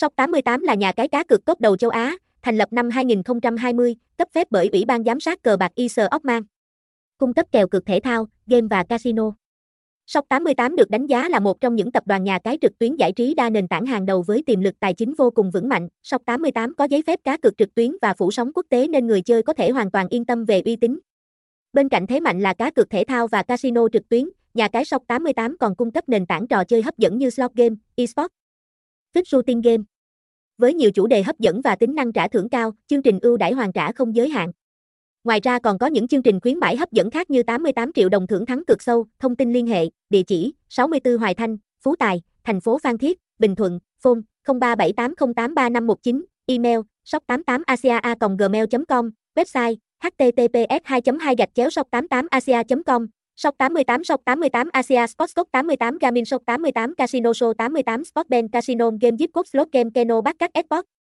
Sóc 88 là nhà cái cá cược top đầu châu Á, thành lập năm 2020, cấp phép bởi Ủy ban Giám sát Cờ bạc Isle of Man. Cung cấp kèo cược thể thao, game và casino. Sóc 88 được đánh giá là một trong những tập đoàn nhà cái trực tuyến giải trí đa nền tảng hàng đầu với tiềm lực tài chính vô cùng vững mạnh. Sóc 88 có giấy phép cá cược trực tuyến và phủ sóng quốc tế nên người chơi có thể hoàn toàn yên tâm về uy tín. Bên cạnh thế mạnh là cá cược thể thao và casino trực tuyến, nhà cái Sóc 88 còn cung cấp nền tảng trò chơi hấp dẫn như Slot Game, Esports, Fixed Shooting Game. Với nhiều chủ đề hấp dẫn và tính năng trả thưởng cao, chương trình ưu đãi hoàn trả không giới hạn. Ngoài ra còn có những chương trình khuyến mãi hấp dẫn khác như 88 triệu đồng thưởng thắng cược sâu. Thông tin liên hệ, địa chỉ 64 Hoài Thanh, Phú Tài, thành phố Phan Thiết, Bình Thuận, phone 0378083519, email soc88asia@gmail.com, website https://soc88asia.com. Sóc 88 Asia Sports, Sóc 88 Gaming, Sóc 88 Casino, Show 88 Sportben Casino, Game Esports, Slot Game, Keno, Baccarat Esports.